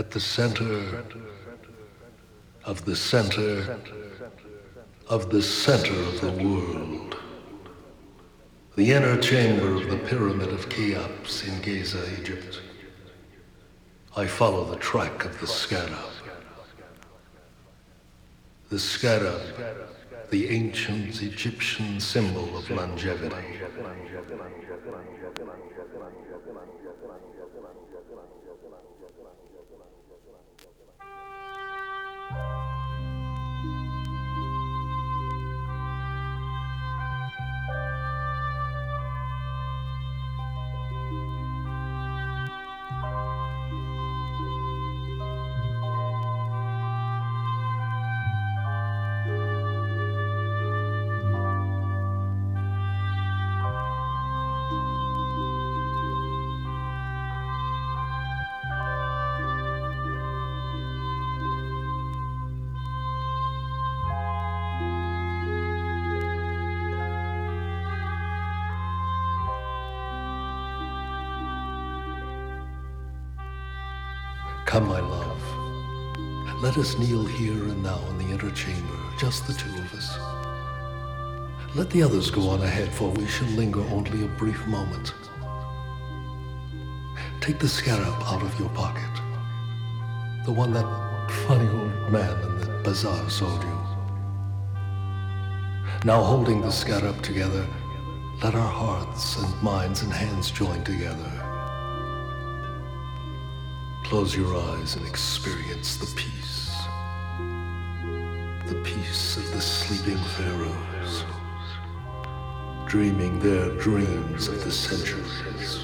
at the center of the center of the center of the world. The inner chamber of the Pyramid of Cheops in Giza, Egypt. I follow the track of the scarab. The scarab, the ancient Egyptian symbol of longevity. Come, my love, let us kneel here and now in the inner chamber, just the two of us. Let the others go on ahead, for we shall linger only a brief moment. Take the scarab out of your pocket, the one that funny old man in the bazaar sold you. Now, holding the scarab together, let our hearts and minds and hands join together. Close your eyes and experience the peace of the sleeping pharaohs, dreaming their dreams of the centuries.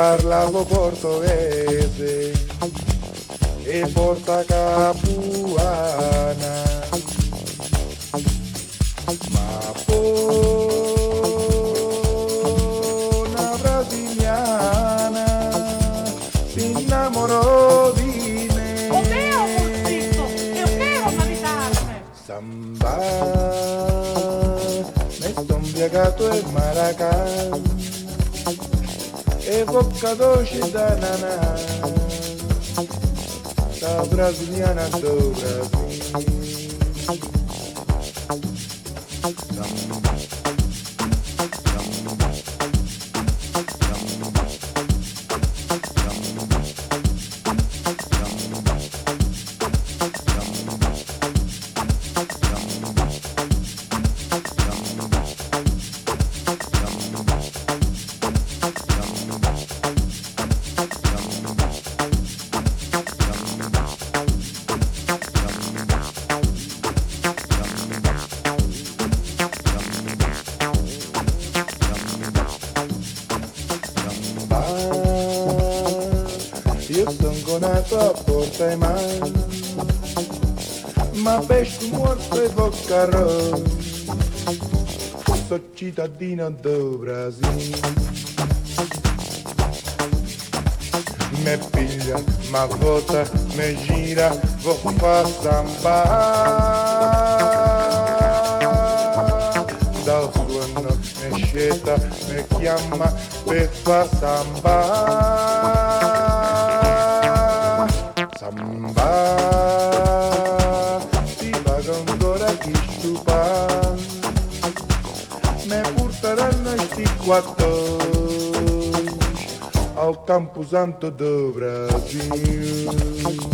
Parlavo portoghese e portacapuana, ma poi una brasiliana si innamorò di me. Samba, me son viagato il maracà. E bocca doce da naná, da brasiliana do Brasil. Carro, sou cittadino do Brasil. Me pilha, me volta, me gira, vou pra sambar. Da sua mano me scelta, me chiama per far samba, samba, ti paga ancora chi stupa, me porteranno i 54 al Camposanto do Brasil.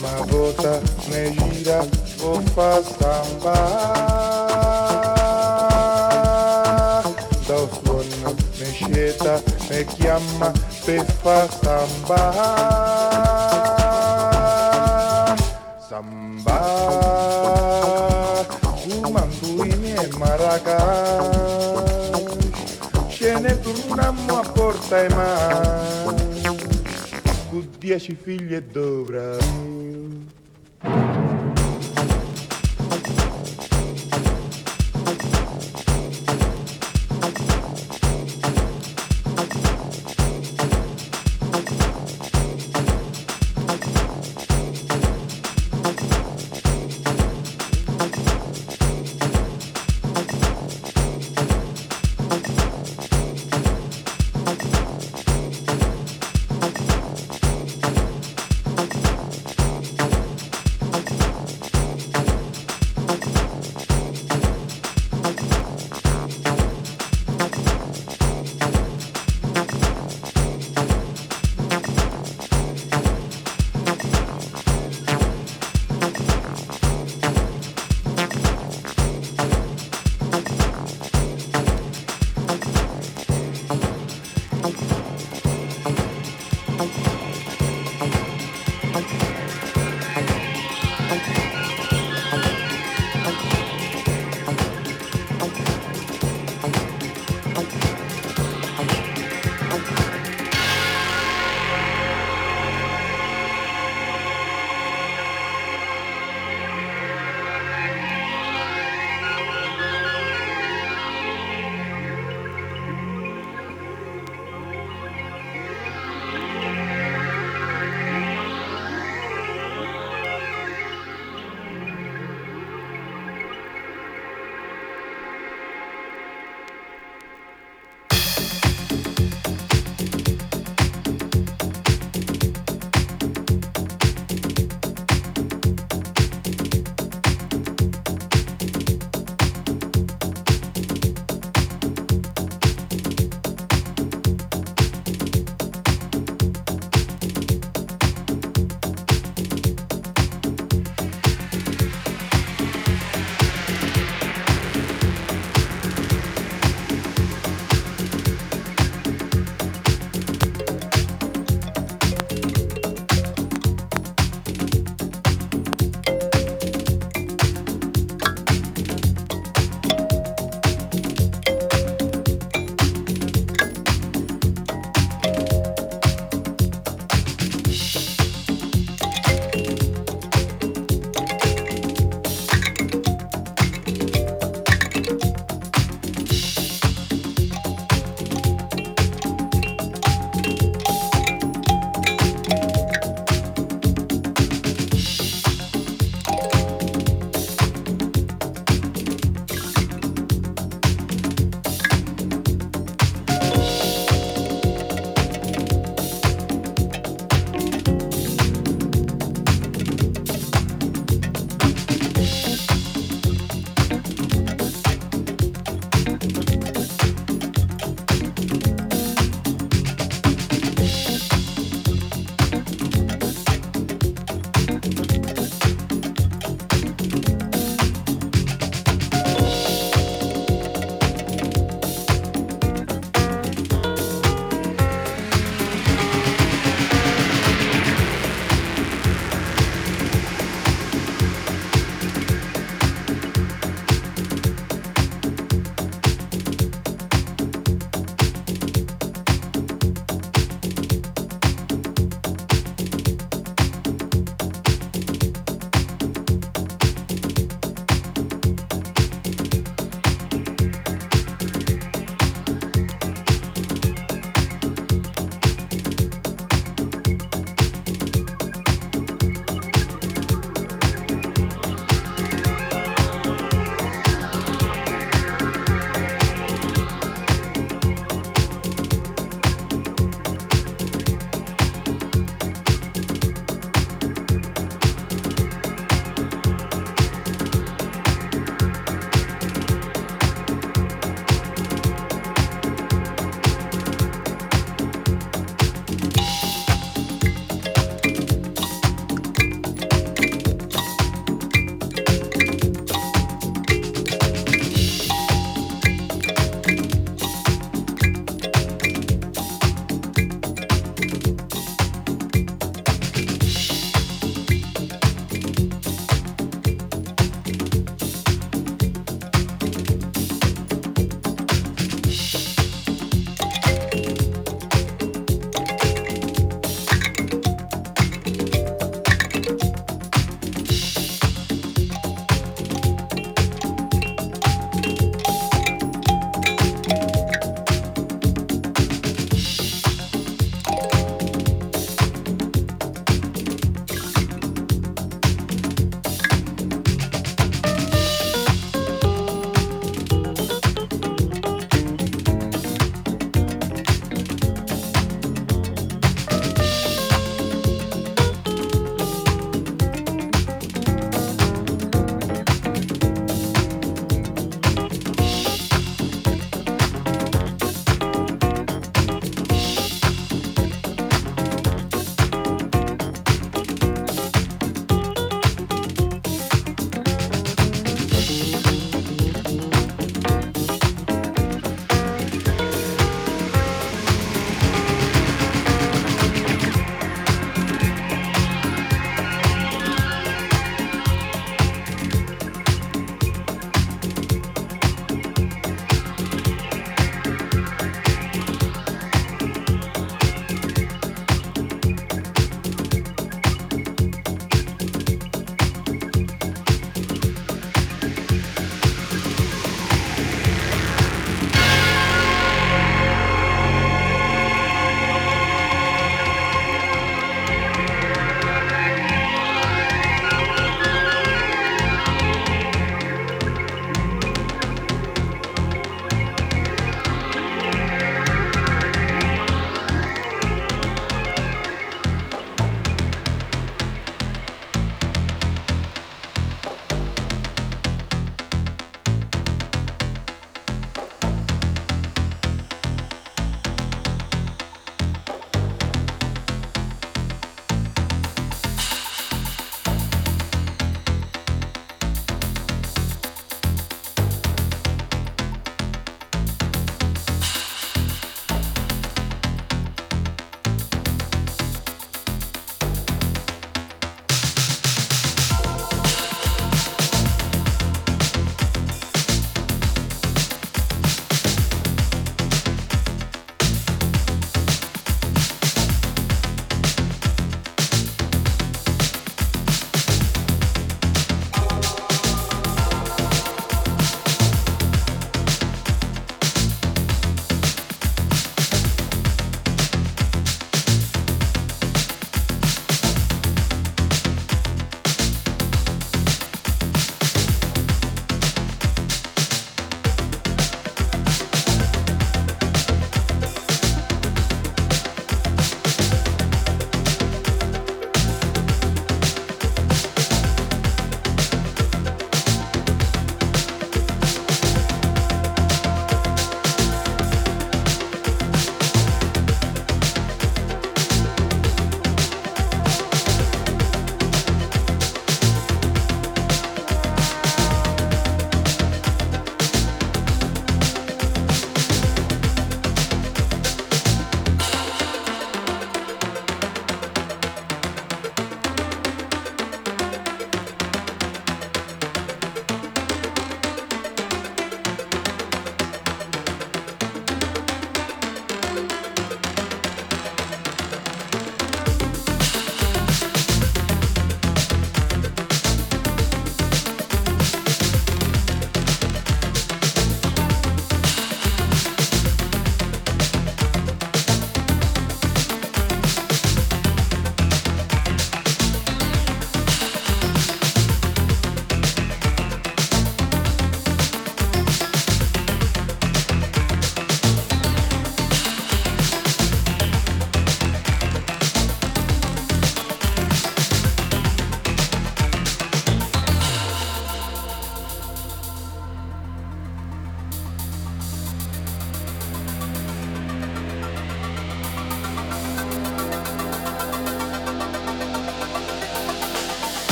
Ma vota, me gira, vou fa samba. Dal suono, me scelta, me chiama per fa samba. Samba, Umambuini e Maracas, ce ne tornammo a Porta e Mar. 10 figli e dovrà.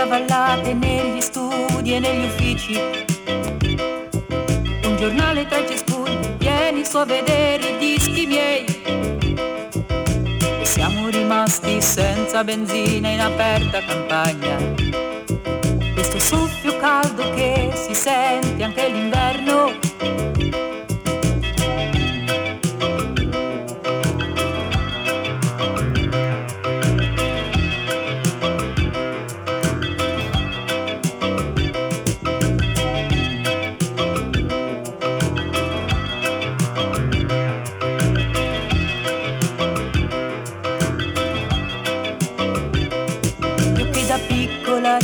accavallate negli studi e negli uffici. Un giornale tra i cespugli, vieni su a vedere i dischi miei. E siamo rimasti senza benzina in aperta campagna. Questo soffio caldo che si sente anche l'inverno.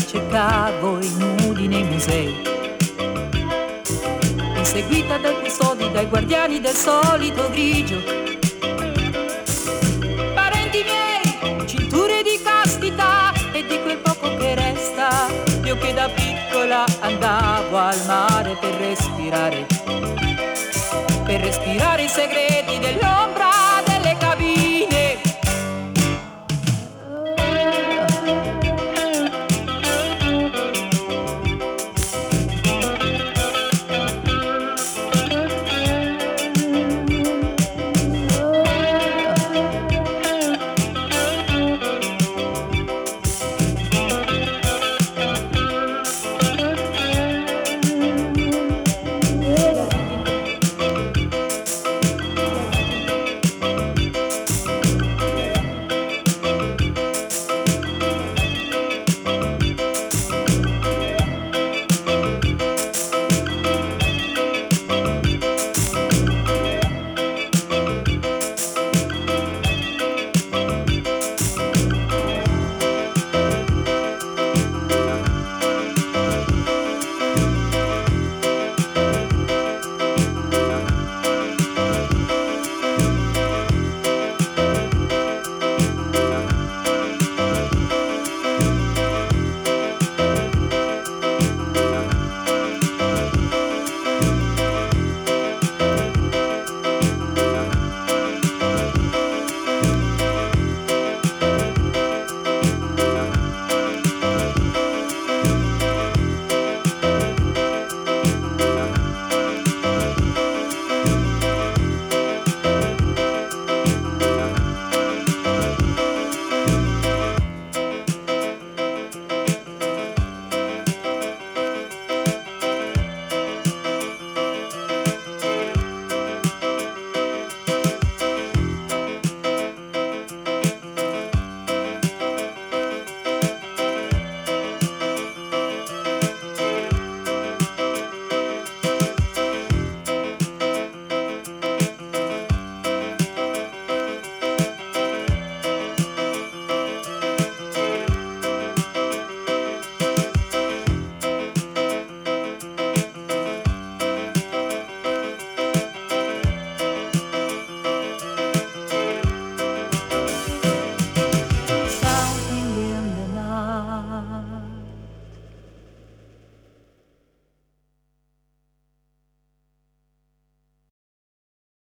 Cercavo i nudi nei musei, inseguita dai custodi, dai guardiani del solito grigio. Parenti miei, cinture di castità e di quel poco che resta. Io che da piccola andavo al mare per respirare i segreti dell'ombra.